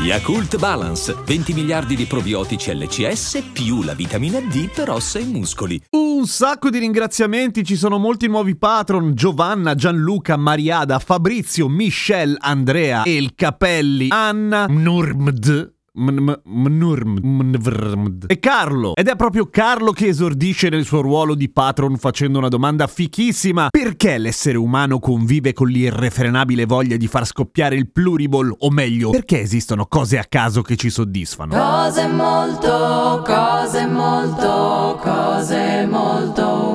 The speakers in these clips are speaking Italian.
Yakult Balance, 20 miliardi di probiotici LCS più la vitamina D per ossa e muscoli. Un sacco di ringraziamenti, ci sono molti nuovi patron: Giovanna, Gianluca, Mariada, Fabrizio, Michelle, Andrea, El Capelli, Anna, Nurmd. E Carlo. Ed è proprio Carlo che esordisce nel suo ruolo di patron facendo una domanda fichissima: perché l'essere umano convive con l'irrefrenabile voglia di far scoppiare il pluriball? O meglio, perché esistono cose a caso che ci soddisfano? Cose molto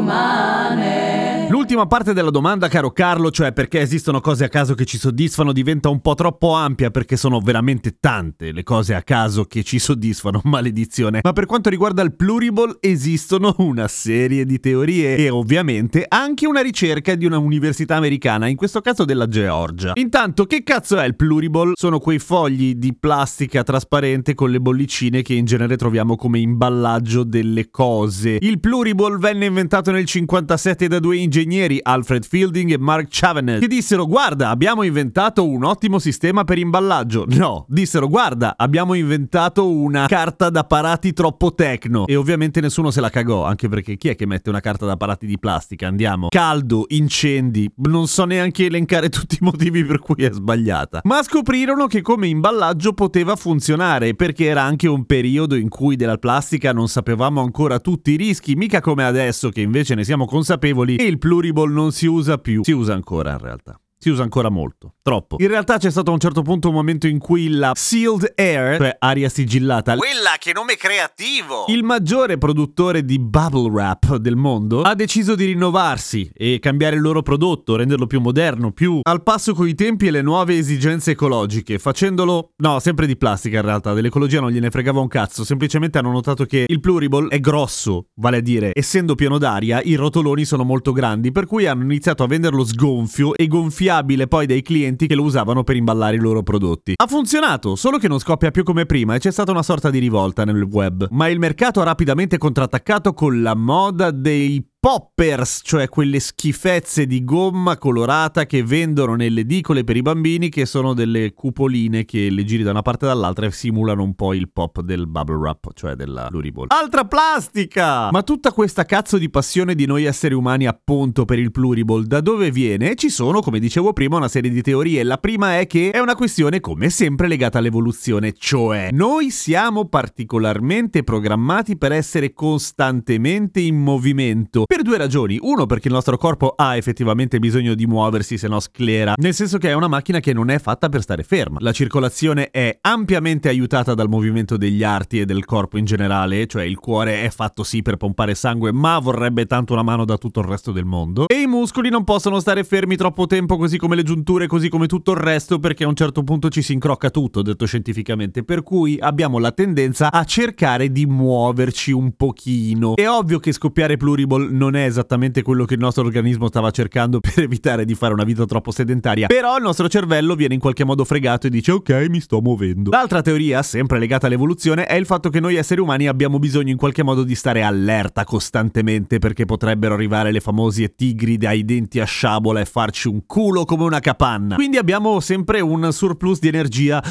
umane. L'ultima parte della domanda, caro Carlo, cioè perché esistono cose a caso che ci soddisfano, diventa un po' troppo ampia, perché sono veramente tante le cose a caso che ci soddisfano, maledizione. Ma per quanto riguarda il pluriball esistono una serie di teorie e ovviamente anche una ricerca di una università americana, in questo caso della Georgia. Intanto, che cazzo è il pluriball? Sono quei fogli di plastica trasparente con le bollicine che in genere troviamo come imballaggio delle cose. Il pluriball venne inventato nel 1957 da due ingegneri, Alfred Fielding e Mark Chavanel, che dissero: guarda, abbiamo inventato un ottimo sistema per imballaggio. No, dissero: guarda, abbiamo inventato una carta da parati troppo tecno. E ovviamente nessuno se la cagò, anche perché chi è che mette una carta da parati di plastica? Andiamo. Caldo, incendi, non so neanche elencare tutti i motivi per cui è sbagliata. Ma scoprirono che come imballaggio poteva funzionare, perché era anche un periodo in cui della plastica non sapevamo ancora tutti i rischi, mica come adesso che invece ne siamo consapevoli e il pluriball non si usa più. Si usa ancora, in realtà. Si usa ancora molto, troppo. In realtà c'è stato a un certo punto un momento in cui la Sealed Air, cioè aria sigillata, quella che nome creativo, il maggiore produttore di bubble wrap del mondo, ha deciso di rinnovarsi e cambiare il loro prodotto, renderlo più moderno, più al passo coi tempi e le nuove esigenze ecologiche, facendolo, no, sempre di plastica in realtà, dell'ecologia non gliene fregava un cazzo, semplicemente hanno notato che il pluriball è grosso, vale a dire, essendo pieno d'aria, i rotoloni sono molto grandi, per cui hanno iniziato a venderlo sgonfio e gonfiato poi dei clienti che lo usavano per imballare i loro prodotti. Ha funzionato, solo che non scoppia più come prima e c'è stata una sorta di rivolta nel web. Ma il mercato ha rapidamente contrattaccato con la moda dei Poppers, cioè quelle schifezze di gomma colorata che vendono nelle edicole per i bambini, che sono delle cupoline che le giri da una parte e dall'altra e simulano un po' il pop del bubble wrap, cioè della pluriball. Altra plastica! Ma tutta questa cazzo di passione di noi esseri umani appunto per il pluriball da dove viene? Ci sono, come dicevo prima, una serie di teorie. La prima è che è una questione come sempre legata all'evoluzione, cioè noi siamo particolarmente programmati per essere costantemente in movimento. Per due ragioni. Uno, perché il nostro corpo ha effettivamente bisogno di muoversi, se no sclera, nel senso che è una macchina che non è fatta per stare ferma. La circolazione è ampiamente aiutata dal movimento degli arti e del corpo in generale, cioè il cuore è fatto sì per pompare sangue, ma vorrebbe tanto una mano da tutto il resto del mondo. E i muscoli non possono stare fermi troppo tempo, così come le giunture, così come tutto il resto, perché a un certo punto ci si incrocca tutto, detto scientificamente, per cui abbiamo la tendenza a cercare di muoverci un pochino. È ovvio che scoppiare pluriball non è esattamente quello che il nostro organismo stava cercando per evitare di fare una vita troppo sedentaria, però il nostro cervello viene in qualche modo fregato e dice: ok, mi sto muovendo. L'altra teoria, sempre legata all'evoluzione, è il fatto che noi esseri umani abbiamo bisogno in qualche modo di stare allerta costantemente, perché potrebbero arrivare le famose tigri dai denti a sciabola e farci un culo come una capanna. Quindi abbiamo sempre un surplus di energia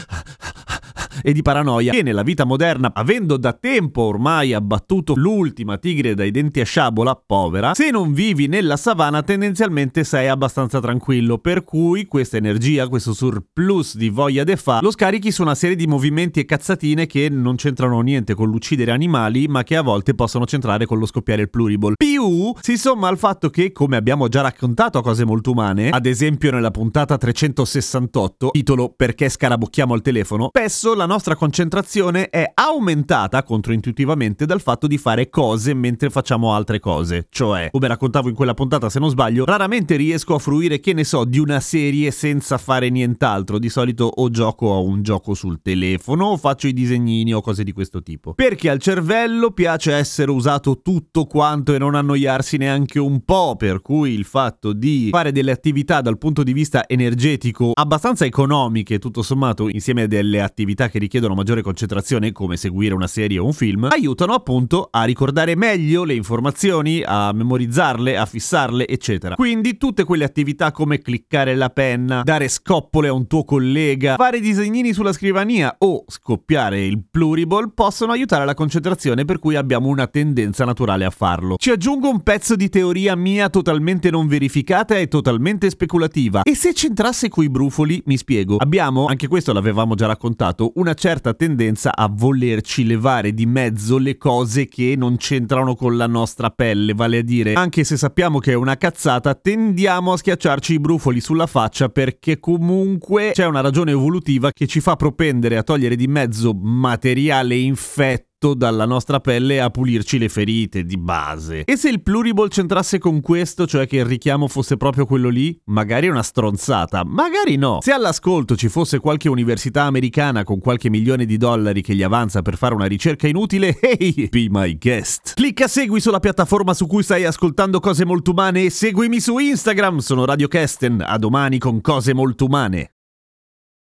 e di paranoia, che nella vita moderna, avendo da tempo ormai abbattuto l'ultima tigre dai denti a sciabola, povera, se non vivi nella savana tendenzialmente sei abbastanza tranquillo, per cui questa energia, questo surplus di voglia de fa, lo scarichi su una serie di movimenti e cazzatine che non c'entrano niente con l'uccidere animali, ma che a volte possono c'entrare con lo scoppiare il pluriball. Più si somma al fatto che, come abbiamo già raccontato a Cose Molto Umane, ad esempio nella puntata 368, titolo Perché scarabocchiamo al telefono, spesso la nostra concentrazione è aumentata controintuitivamente dal fatto di fare cose mentre facciamo altre cose. Cioè, come raccontavo in quella puntata se non sbaglio, raramente riesco a fruire, che ne so, di una serie senza fare nient'altro. Di solito o gioco a un gioco sul telefono o faccio i disegnini o cose di questo tipo. Perché al cervello piace essere usato tutto quanto e non annoiarsi neanche un po', per cui il fatto di fare delle attività dal punto di vista energetico abbastanza economiche, tutto sommato, insieme a delle attività che richiedono maggiore concentrazione, come seguire una serie o un film, aiutano appunto a ricordare meglio le informazioni, a memorizzarle, a fissarle, eccetera. Quindi tutte quelle attività come cliccare la penna, dare scoppole a un tuo collega, fare disegnini sulla scrivania o scoppiare il pluriball possono aiutare la concentrazione, per cui abbiamo una tendenza naturale a farlo. Ci aggiungo un pezzo di teoria mia totalmente non verificata e totalmente speculativa. E se c'entrasse coi brufoli, mi spiego. Abbiamo, anche questo l'avevamo già raccontato, una certa tendenza a volerci levare di mezzo le cose che non c'entrano con la nostra pelle, vale a dire, anche se sappiamo che è una cazzata, tendiamo a schiacciarci i brufoli sulla faccia perché comunque c'è una ragione evolutiva che ci fa propendere a togliere di mezzo materiale infetto dalla nostra pelle, a pulirci le ferite di base. E se il pluriball c'entrasse con questo, cioè che il richiamo fosse proprio quello lì? Magari è una stronzata, magari no. Se all'ascolto ci fosse qualche università americana con qualche milione di dollari che gli avanza per fare una ricerca inutile, hey, be my guest. Clicca segui sulla piattaforma su cui stai ascoltando Cose Molto Umane e seguimi su Instagram, sono Radio Kesten. A domani con Cose Molto Umane.